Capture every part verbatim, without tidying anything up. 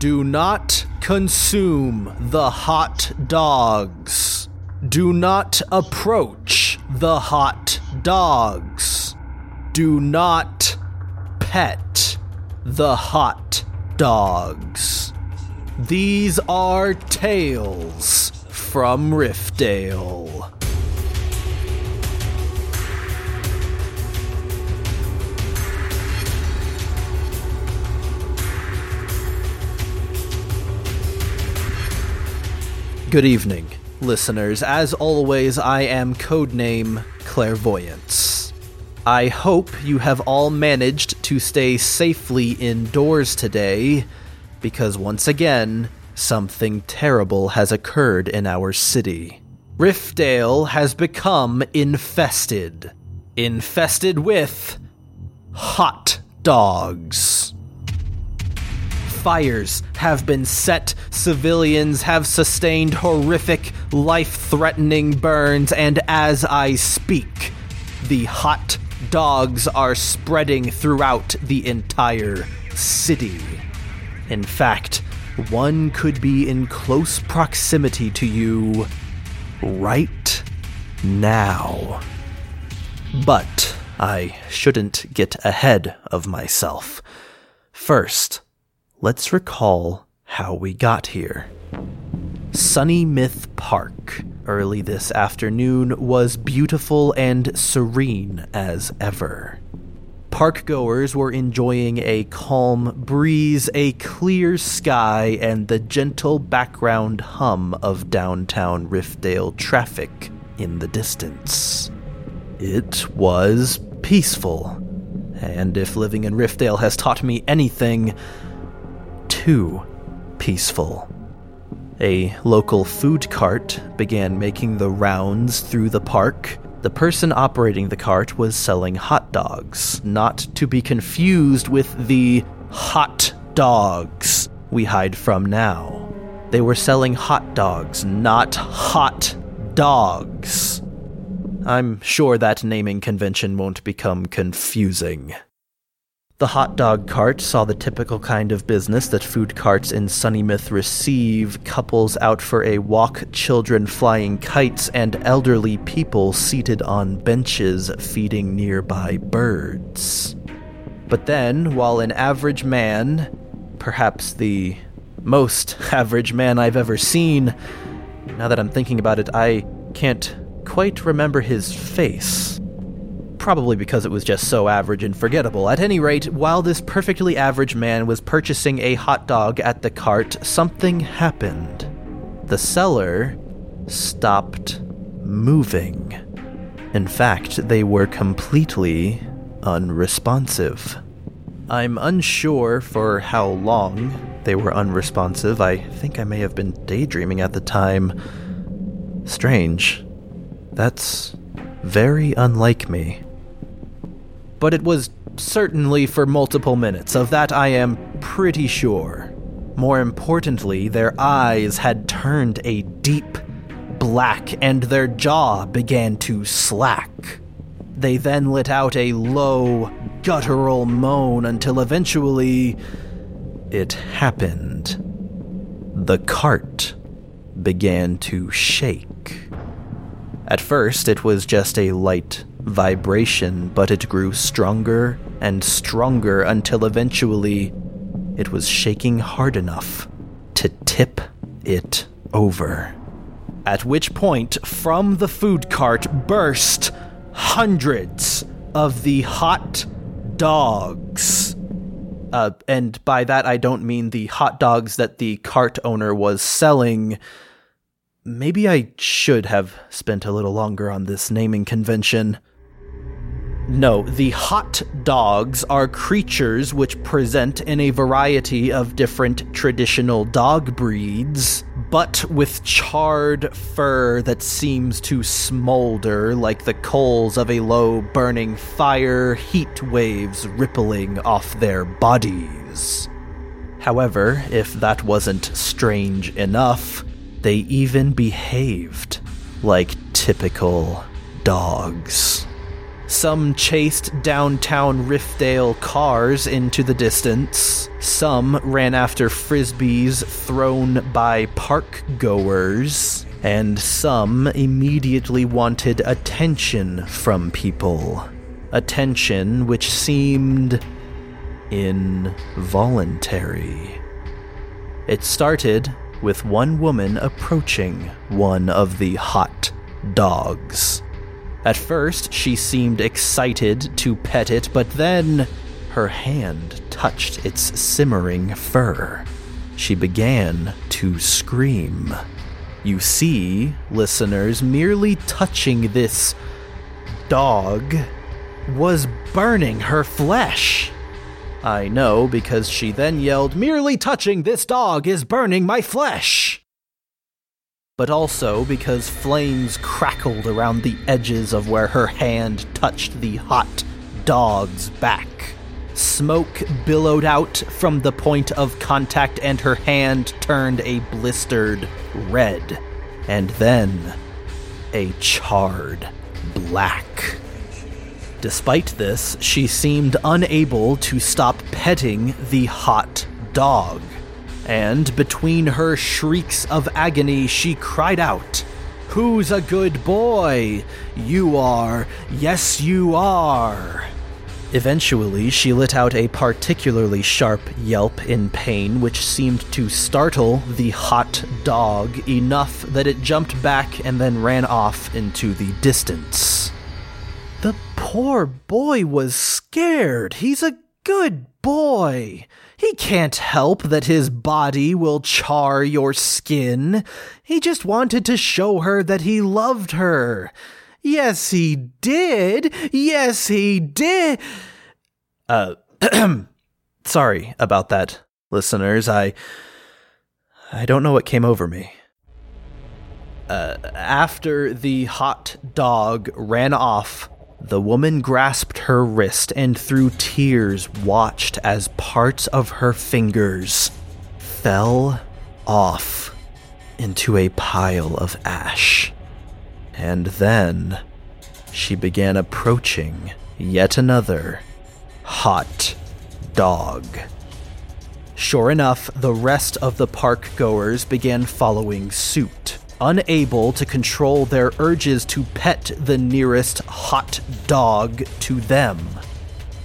Do not consume the hot dogs. Do not approach the hot dogs. Do not pet the hot dogs. These are Tales from Riftdale. Good evening, listeners. As always, I am Codename Clairvoyance. I hope you have all managed to stay safely indoors today, because once again, something terrible has occurred in our city. Riftdale has become infested. Infested with hot dogs. Fires have been set, civilians have sustained horrific, life-threatening burns, and as I speak, the hot dogs are spreading throughout the entire city. In fact, one could be in close proximity to you right now. But I shouldn't get ahead of myself. First, let's recall how we got here. Sunny Myth Park, early this afternoon, was beautiful and serene as ever. Parkgoers were enjoying a calm breeze, a clear sky, and the gentle background hum of downtown Riftdale traffic in the distance. It was peaceful, and if living in Riftdale has taught me anything, too peaceful. A local food cart began making the rounds through the park. The person operating the cart was selling hot dogs, not to be confused with the hot dogs we hide from now. They were selling hot dogs, not hot dogs. I'm sure that naming convention won't become confusing. The hot dog cart saw the typical kind of business that food carts in Sunnymouth receive: couples out for a walk, children flying kites, and elderly people seated on benches feeding nearby birds. But then, while an average man, perhaps the most average man I've ever seen, now that I'm thinking about it, I can't quite remember his face. Probably because it was just so average and forgettable. At any rate, while this perfectly average man was purchasing a hot dog at the cart, something happened. The seller stopped moving. In fact, they were completely unresponsive. I'm unsure for how long they were unresponsive. I think I may have been daydreaming at the time. Strange. That's very unlike me. But it was certainly for multiple minutes, of that I am pretty sure. More importantly, their eyes had turned a deep black and their jaw began to slack. They then let out a low, guttural moan until eventually it happened. The cart began to shake. At first, it was just a light vibration, but it grew stronger and stronger until eventually it was shaking hard enough to tip it over. At which point, from the food cart burst hundreds of the hot dogs. Uh, and by that, I don't mean the hot dogs that the cart owner was selling. Maybe I should have spent a little longer on this naming convention. No, the hot dogs are creatures which present in a variety of different traditional dog breeds, but with charred fur that seems to smolder like the coals of a low-burning fire, heat waves rippling off their bodies. However, if that wasn't strange enough, they even behaved like typical dogs. Some chased downtown Riftdale cars into the distance. Some ran after frisbees thrown by park-goers. And some immediately wanted attention from people. Attention which seemed involuntary. It started with one woman approaching one of the hot dogs. At first, she seemed excited to pet it, but then her hand touched its simmering fur. She began to scream. You see, listeners, merely touching this dog was burning her flesh. I know, because she then yelled, "Merely touching this dog is burning my flesh!" But also because flames crackled around the edges of where her hand touched the hot dog's back. Smoke billowed out from the point of contact, and her hand turned a blistered red, and then a charred black. Despite this, she seemed unable to stop petting the hot dog, and between her shrieks of agony, she cried out, "Who's a good boy? You are, yes you are!" Eventually, she let out a particularly sharp yelp in pain, which seemed to startle the hot dog enough that it jumped back and then ran off into the distance. The poor boy was scared. He's a good boy. He can't help that his body will char your skin. He just wanted to show her that he loved her. Yes, he did. Yes, he did. Uh, sorry about that, listeners. I, I don't know what came over me. Uh, after the hot dog ran off, the woman grasped her wrist and through tears watched as parts of her fingers fell off into a pile of ash. And then she began approaching yet another hot dog. Sure enough, the rest of the park-goers began following suit. Unable to control their urges to pet the nearest hot dog to them.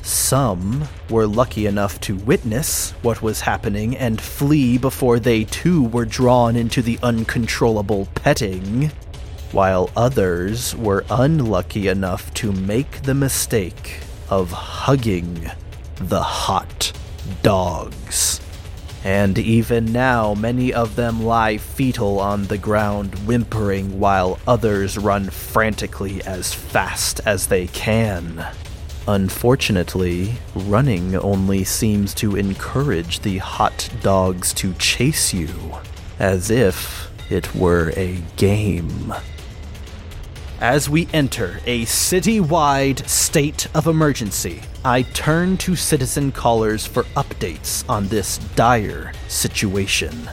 Some were lucky enough to witness what was happening and flee before they too were drawn into the uncontrollable petting, while others were unlucky enough to make the mistake of hugging the hot dogs. And even now, many of them lie fetal on the ground, whimpering, while others run frantically as fast as they can. Unfortunately, running only seems to encourage the hot dogs to chase you, as if it were a game. As we enter a citywide state of emergency, I turn to citizen callers for updates on this dire situation.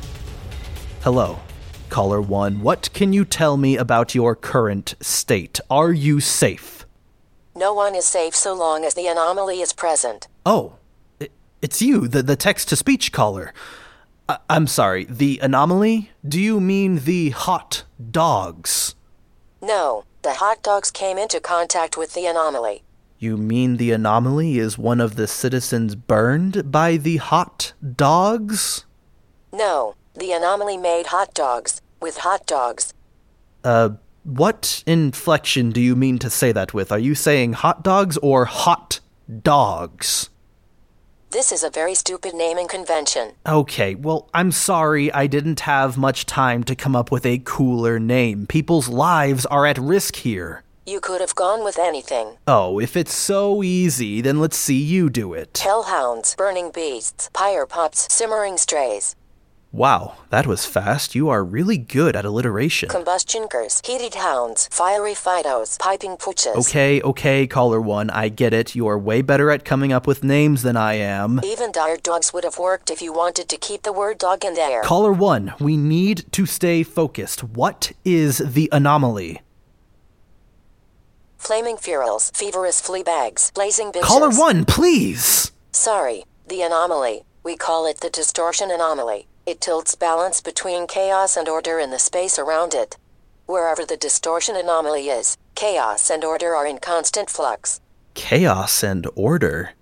Hello, caller one. What can you tell me about your current state? Are you safe? No one is safe so long as the anomaly is present. Oh, it's you, the, the text-to-speech caller. I- I'm sorry, the anomaly? Do you mean the hot dogs? No. The hot dogs came into contact with the anomaly. You mean the anomaly is one of the citizens burned by the hot dogs? No, the anomaly made hot dogs with hot dogs. Uh, what inflection do you mean to say that with? Are you saying hot dogs or hot dogs? This is a very stupid naming convention. Okay, well, I'm sorry I didn't have much time to come up with a cooler name. People's lives are at risk here. You could have gone with anything. Oh, if it's so easy, then let's see you do it. Hellhounds, burning beasts, pyre pots, simmering strays. Wow, that was fast. You are really good at alliteration. Combustion curs, heated hounds, fiery fidos, piping pooches. Okay, okay, caller one, I get it. You are way better at coming up with names than I am. Even dire dogs would have worked if you wanted to keep the word dog in there. Caller one, we need to stay focused. What is the anomaly? flaming furals, feverous flea bags, blazing bitches. Caller one, please. Sorry, the anomaly. We call it the distortion anomaly. It tilts balance between chaos and order in the space around it. Wherever the distortion anomaly is, chaos and order are in constant flux. Chaos and order?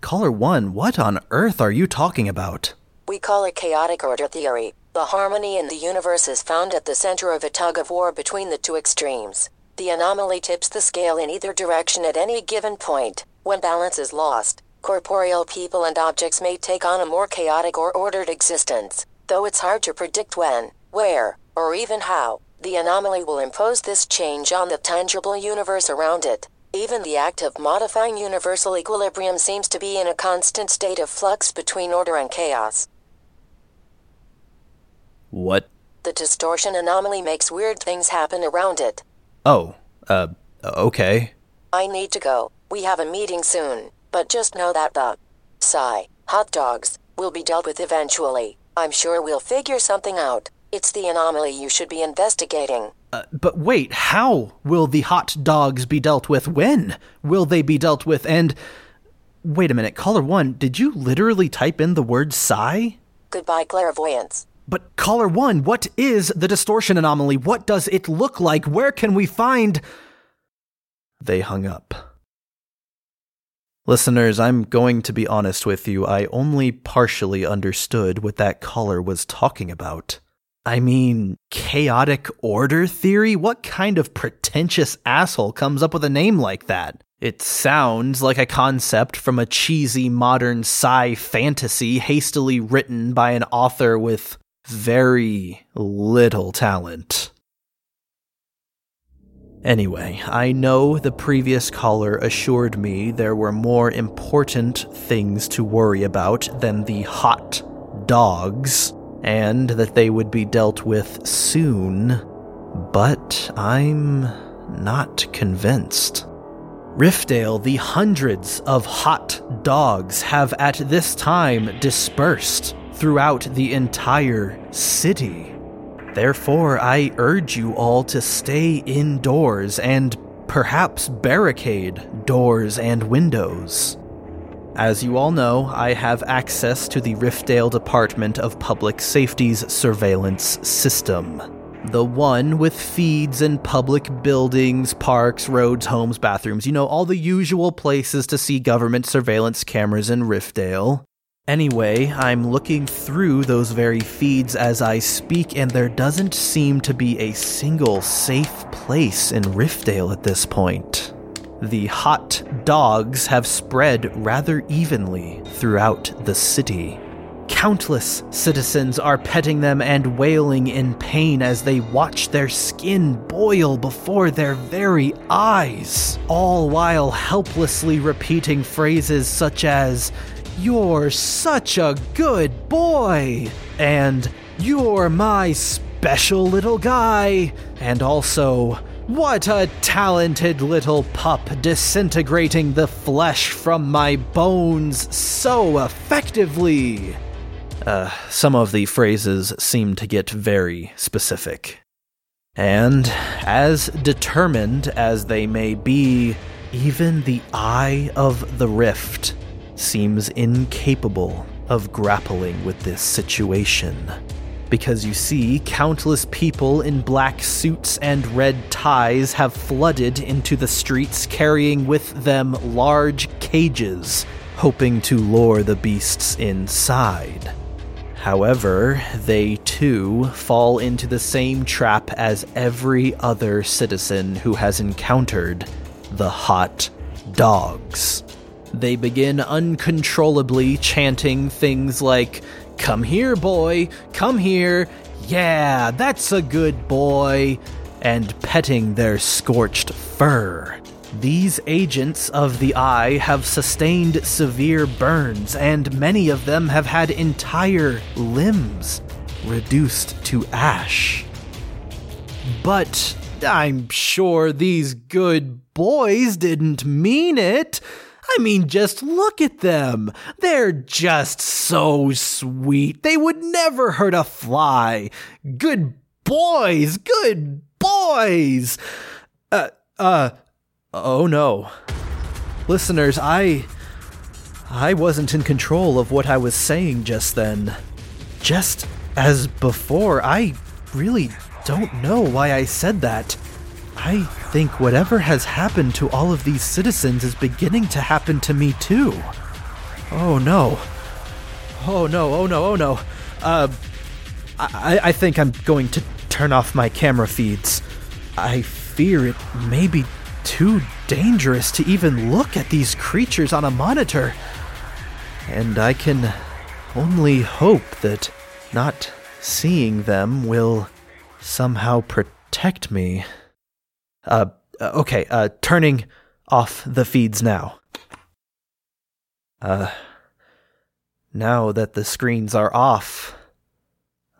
Caller one, what on earth are you talking about? We call it chaotic order theory. The harmony in the universe is found at the center of a tug-of-war between the two extremes. The anomaly tips the scale in either direction at any given point. When balance is lost, corporeal people and objects may take on a more chaotic or ordered existence, though it's hard to predict when, where, or even how. The anomaly will impose this change on the tangible universe around it. Even the act of modifying universal equilibrium seems to be in a constant state of flux between order and chaos. What? The distortion anomaly makes weird things happen around it. Oh, uh, okay. I need to go. We have a meeting soon, but just know that the sigh, hot dogs, will be dealt with eventually. I'm sure we'll figure something out. It's the anomaly you should be investigating. Uh, but wait, how will the hot dogs be dealt with? When will they be dealt with? And wait a minute, caller one, did you literally type in the word sigh? Goodbye, clairvoyance. But caller one, what is the distortion anomaly? What does it look like? Where can we find... They hung up. Listeners, I'm going to be honest with you. I only partially understood what that caller was talking about. I mean, chaotic order theory? What kind of pretentious asshole comes up with a name like that? It sounds like a concept from a cheesy modern sci fantasy hastily written by an author with very little talent. Anyway, I know the previous caller assured me there were more important things to worry about than the hot dogs, and that they would be dealt with soon, but I'm not convinced. Riftdale, the hundreds of hot dogs have at this time dispersed throughout the entire city. Therefore, I urge you all to stay indoors and perhaps barricade doors and windows. As you all know, I have access to the Riftdale Department of Public Safety's surveillance system. The one with feeds in public buildings, parks, roads, homes, bathrooms, you know, all the usual places to see government surveillance cameras in Riftdale. Anyway, I'm looking through those very feeds as I speak, and there doesn't seem to be a single safe place in Riftdale at this point. The hot dogs have spread rather evenly throughout the city. Countless citizens are petting them and wailing in pain as they watch their skin boil before their very eyes, all while helplessly repeating phrases such as, "You're such a good boy," and "You're my special little guy," and also, "What a talented little pup, disintegrating the flesh from my bones so effectively." Uh, some of the phrases seem to get very specific. And, as determined as they may be, even the Eye of the Rift seems incapable of grappling with this situation. Because you see, countless people in black suits and red ties have flooded into the streets, carrying with them large cages, hoping to lure the beasts inside. However, they too fall into the same trap as every other citizen who has encountered the hot dogs. They begin uncontrollably chanting things like, "Come here, boy, come here, yeah, that's a good boy," and petting their scorched fur. These agents of the Eye have sustained severe burns, and many of them have had entire limbs reduced to ash. But I'm sure these good boys didn't mean it. I mean, just look at them. They're just so sweet. They would never hurt a fly. Good boys, good boys. Uh, uh, Oh no. Listeners, I... I wasn't in control of what I was saying just then. Just as before, I really don't know why I said that. I think whatever has happened to all of these citizens is beginning to happen to me too. Oh no. Oh no, oh no, oh no. Uh, I, I think I'm going to turn off my camera feeds. I fear it may be too dangerous to even look at these creatures on a monitor. And I can only hope that not seeing them will somehow protect me. Uh, okay, uh, turning off the feeds now. Uh, now that the screens are off,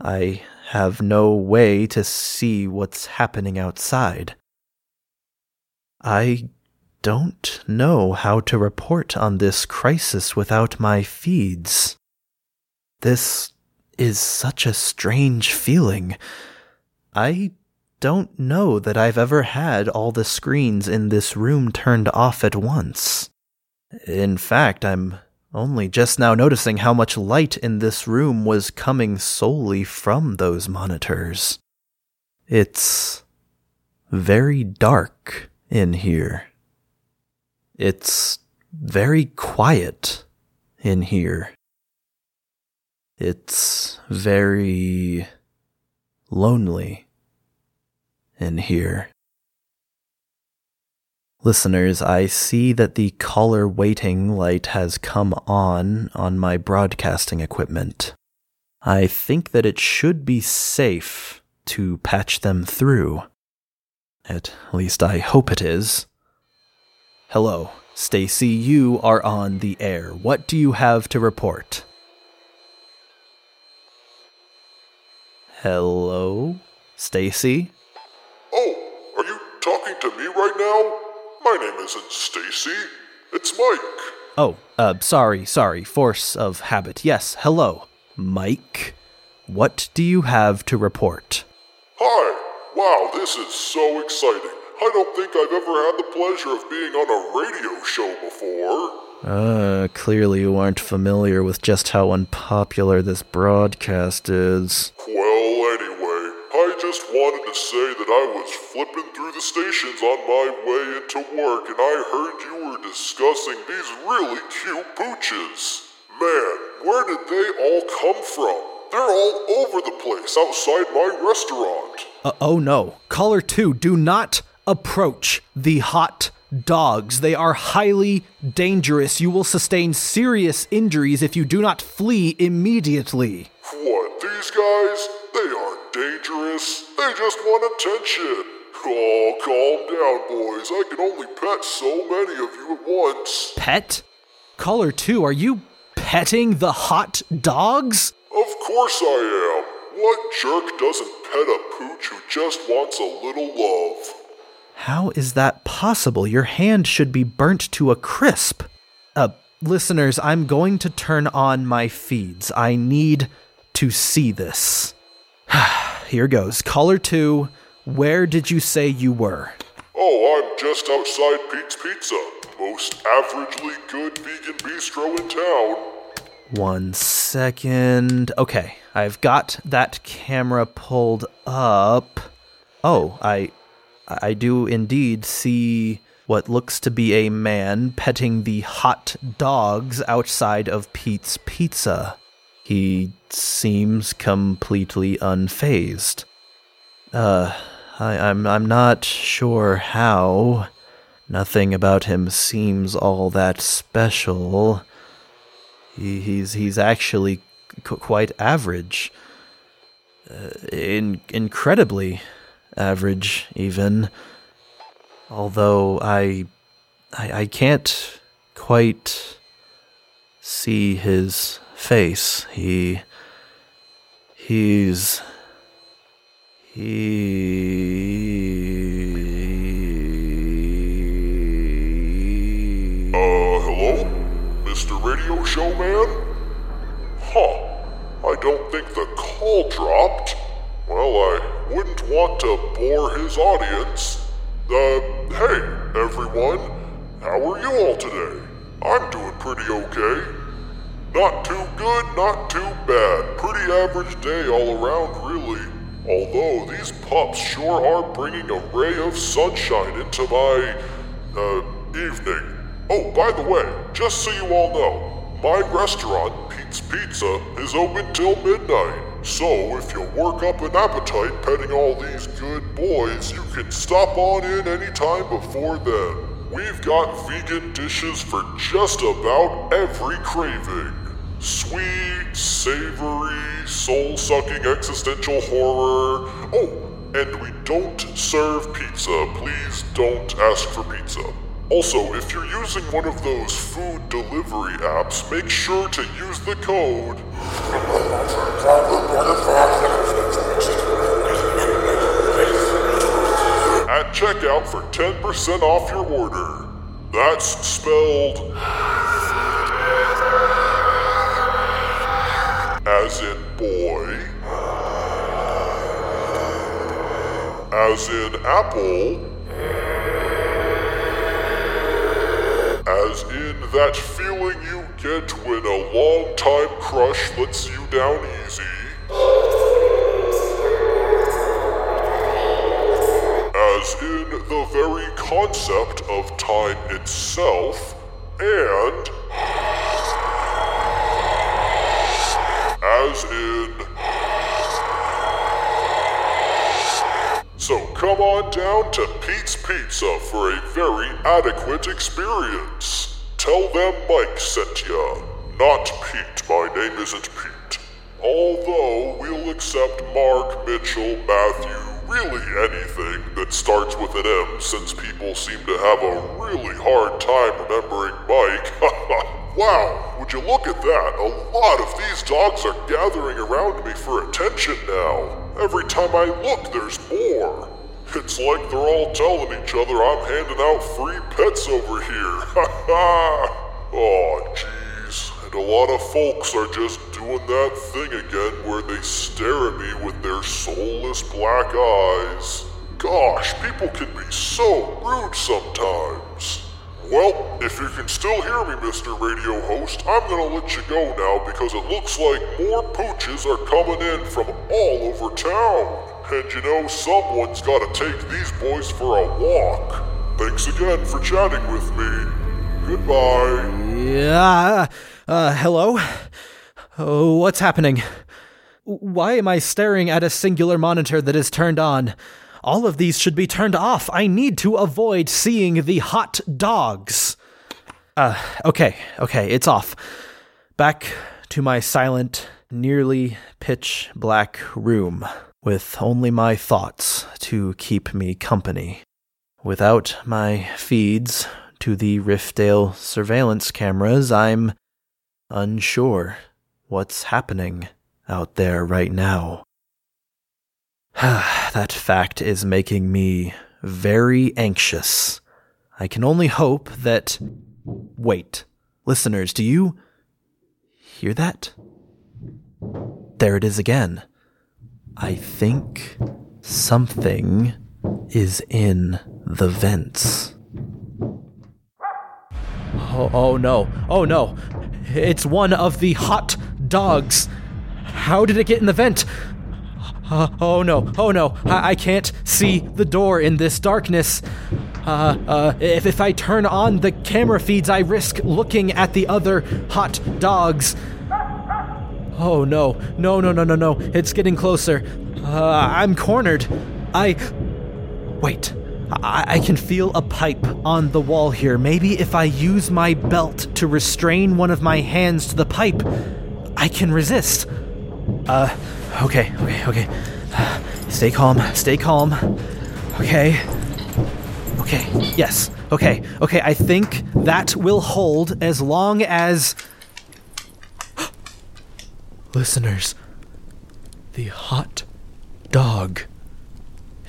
I have no way to see what's happening outside. I don't know how to report on this crisis without my feeds. This is such a strange feeling. I don't know that I've ever had all the screens in this room turned off at once. In fact, I'm only just now noticing how much light in this room was coming solely from those monitors. It's very dark in here. It's very quiet in here. It's very lonely in here. Listeners, I see that the caller waiting light has come on on my broadcasting equipment. I think that it should be safe to patch them through. At least I hope it is. Hello, Stacy, you are on the air. What do you have to report? Hello, Stacy? Oh, are you talking to me right now? My name isn't Stacy. It's Mike. Oh, uh, sorry, sorry. Force of habit. Yes, hello, Mike. What do you have to report? Hi. Wow, this is so exciting. I don't think I've ever had the pleasure of being on a radio show before. Uh, clearly you aren't familiar with just how unpopular this broadcast is. Well, anyway. I just wanted to say that I was flipping through the stations on my way into work and I heard you were discussing these really cute pooches. Man, where did they all come from? They're all over the place outside my restaurant. Uh, oh no. Caller two, do not approach the hot dogs. They are highly dangerous. You will sustain serious injuries if you do not flee immediately. What, these guys? They are dangerous. They just want attention. Oh, calm down, boys. I can only pet so many of you at once. Pet? Caller two, are you petting the hot dogs? Of course I am. What jerk doesn't pet a pooch who just wants a little love? How is that possible? Your hand should be burnt to a crisp. Uh, listeners, I'm going to turn on my feeds. I need to see this. Here goes. Caller two, where did you say you were? Oh, I'm just outside Pete's Pizza, most averagely good vegan bistro in town. One second. Okay, I've got that camera pulled up. Oh, I, I do indeed see what looks to be a man petting the hot dogs outside of Pete's Pizza. He seems completely unfazed. Uh, I, I'm I'm not sure how. Nothing about him seems all that special. He, he's he's actually c- quite average. Uh, in, incredibly average, even. Although I, I I can't quite see his face. He, he's, he... Uh, hello? Mister Radio Show Man? Huh. I don't think the call dropped. Well, I wouldn't want to bore his audience. Uh, hey, everyone. How are you all today? I'm doing pretty okay. Not too good, not too bad. Pretty average day all around, really. Although, these pups sure are bringing a ray of sunshine into my, uh, evening. Oh, by the way, just so you all know, my restaurant, Pete's Pizza, is open till midnight. So, if you work up an appetite petting all these good boys, you can stop on in anytime before then. We've got vegan dishes for just about every craving. Sweet, savory, soul-sucking existential horror. Oh, and we don't serve pizza. Please don't ask for pizza. Also, if you're using one of those food delivery apps, make sure to use the code at checkout for ten percent off your order. That's spelled as in boy, as in apple, as in that feeling you get when a long-time crush lets you down easy. As in the very concept of time itself. And as in... So come on down to Pete's Pizza for a very adequate experience. Tell them Mike sent ya. Not Pete, my name isn't Pete. Although we'll accept Mark, Mitchell, Matthew, really anything that starts with an M, since people seem to have a really hard time remembering Mike. Wow, would you look at that? A lot of these dogs are gathering around me for attention now. Every time I look, there's more. It's like they're all telling each other I'm handing out free pets over here. Ha ha! Oh, jeez. And a lot of folks are just doing that thing again where they stare at me with their soulless black eyes. Gosh, people can be so rude sometimes. Well, if you can still hear me, Mister Radio Host, I'm gonna let you go now because it looks like more pooches are coming in from all over town. And you know, someone's gotta take these boys for a walk. Thanks again for chatting with me. Goodbye. Yeah, uh, hello? Oh, what's happening? Why am I staring at a singular monitor that is turned on? All of these should be turned off. I need to avoid seeing the hot dogs. Uh, okay, okay, it's off. Back to my silent, nearly pitch black room, with only my thoughts to keep me company. Without my feeds to the Riftdale surveillance cameras, I'm unsure what's happening out there right now. That fact is making me very anxious. I can only hope that... Wait. Listeners, do you hear that? There it is again. I think something is in the vents. Oh, oh no. Oh no. It's one of the hot dogs. How did it get in the vent? Uh, oh no, oh no, I-, I can't see the door in this darkness. Uh, uh, if, if I turn on the camera feeds, I risk looking at the other hot dogs. Oh no, no, no, no, no, no, it's getting closer. Uh, I'm cornered. I... Wait, I-, I can feel a pipe on the wall here. Maybe if I use my belt to restrain one of my hands to the pipe, I can resist. Uh... Okay, okay, okay. Stay calm, stay calm. Okay. Okay, yes. Okay, okay, I think that will hold as long as... Listeners, the hot dog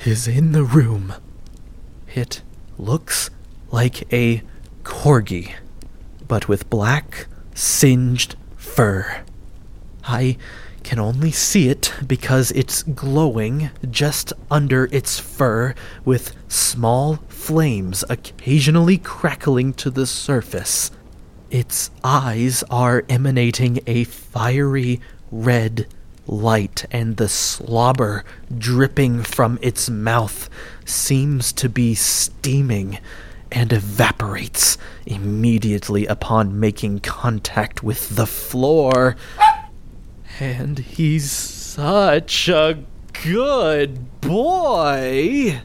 is in the room. It looks like a corgi, but with black, singed fur. I... can only see it because it's glowing just under its fur, with small flames occasionally crackling to the surface. Its eyes are emanating a fiery red light, and the slobber dripping from its mouth seems to be steaming and evaporates immediately upon making contact with the floor. And he's such a good boy.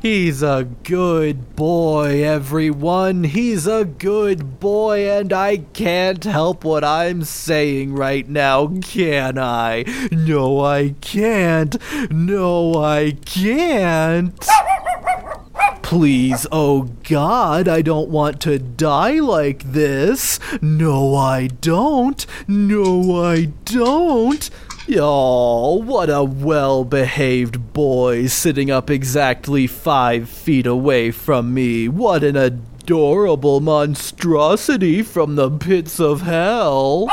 He's a good boy, everyone. He's a good boy, and I can't help what I'm saying right now, can I? No, I can't. No, I can't. Please, oh God, I don't want to die like this. No, I don't. No, I don't. Oh, what a well-behaved boy sitting up exactly five feet away from me. What an adorable monstrosity from the pits of hell.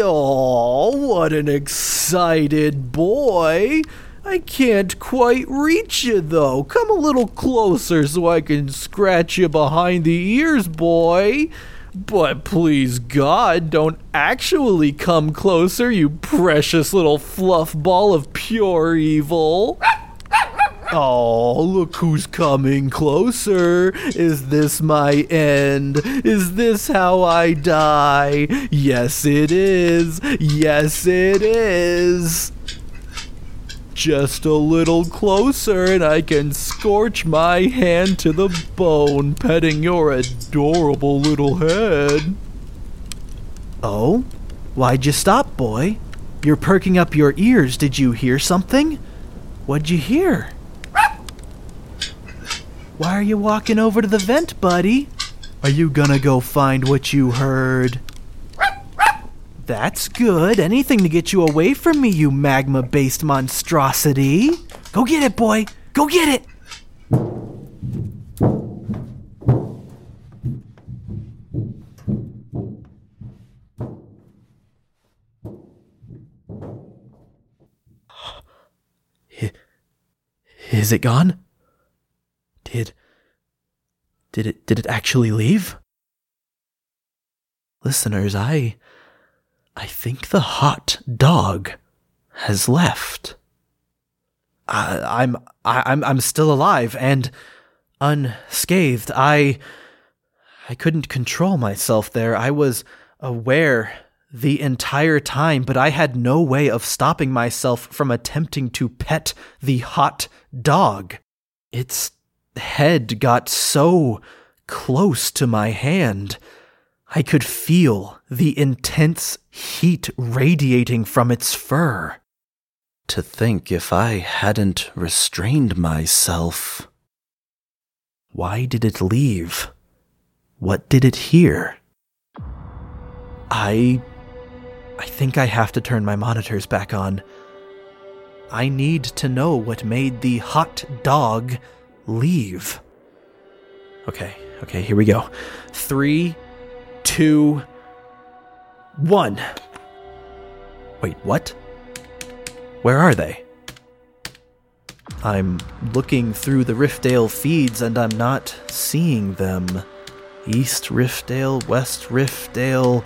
Oh, what an excited boy. I can't quite reach you, though. Come a little closer so I can scratch you behind the ears, boy. But please, God, don't actually come closer, you precious little fluff ball of pure evil. Oh, look who's coming closer. Is this my end? Is this how I die? Yes, it is. Yes, it is. Just a little closer and I can scorch my hand to the bone, petting your adorable little head. Oh? Why'd you stop, boy? You're perking up your ears. Did you hear something? What'd you hear? Why are you walking over to the vent, buddy? Are you gonna go find what you heard? That's good. Anything to get you away from me, you magma-based monstrosity. Go get it, boy. Go get it. Is it gone? Did... Did it, did it actually leave? Listeners, I... I think the hot dog has left. I, I'm, I, I'm, I'm still alive and unscathed. I, I couldn't control myself there. I was aware the entire time, but I had no way of stopping myself from attempting to pet the hot dog. Its head got so close to my hand. I could feel the intense heat radiating from its fur. To think if I hadn't restrained myself. Why did it leave? What did it hear? I... I think I have to turn my monitors back on. I need to know what made the hot dog leave. Okay, okay, here we go. Three... Two, one. Wait, what? Where are they? I'm looking through the Riftdale feeds and I'm not seeing them. East Riftdale, West Riftdale.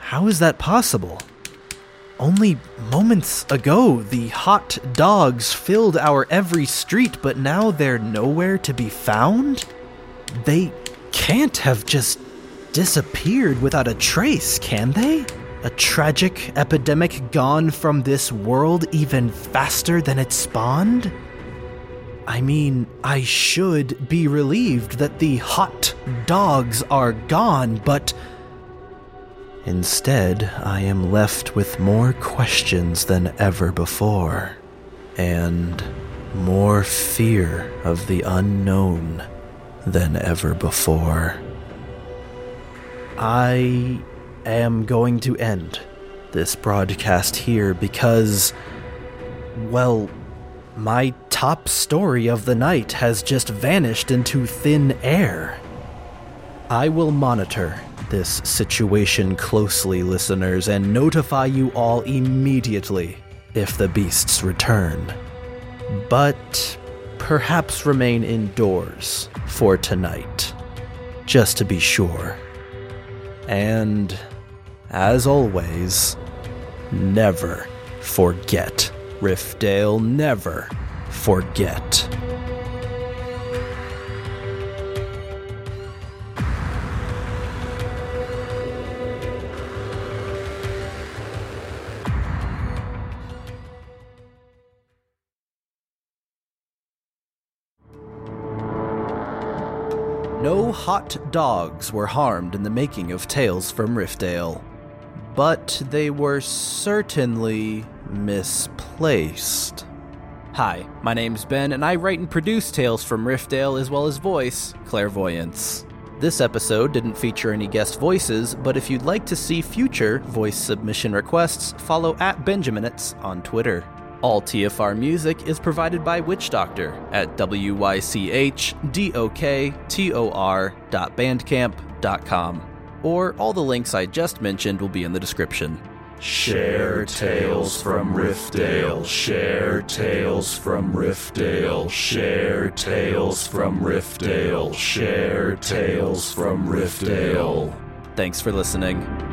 How is that possible? Only moments ago, the hot dogs filled our every street, but now they're nowhere to be found? They can't have just disappeared without a trace, can they? A tragic epidemic gone from this world even faster than it spawned? I mean, I should be relieved that the hot dogs are gone, but... Instead, I am left with more questions than ever before, and more fear of the unknown than ever before. I am going to end this broadcast here because, well, my top story of the night has just vanished into thin air. I will monitor this situation closely, listeners, and notify you all immediately if the beasts return. But perhaps remain indoors for tonight, just to be sure. And, as always, never forget. Riftdale, never forget. No hot dogs were harmed in the making of Tales from Riftdale, but they were certainly misplaced. Hi, my name's Ben, and I write and produce Tales from Riftdale as well as voice Clairvoyance. This episode didn't feature any guest voices, but if you'd like to see future voice submission requests, follow at benjaminits on Twitter. All T F R music is provided by Witch Doctor at w y c h d o k t o r dot bandcamp dot com, or all the links I just mentioned will be in the description. Share Tales from Riftdale, share Tales from Riftdale, share Tales from Riftdale, share Tales from Riftdale. Thanks for listening.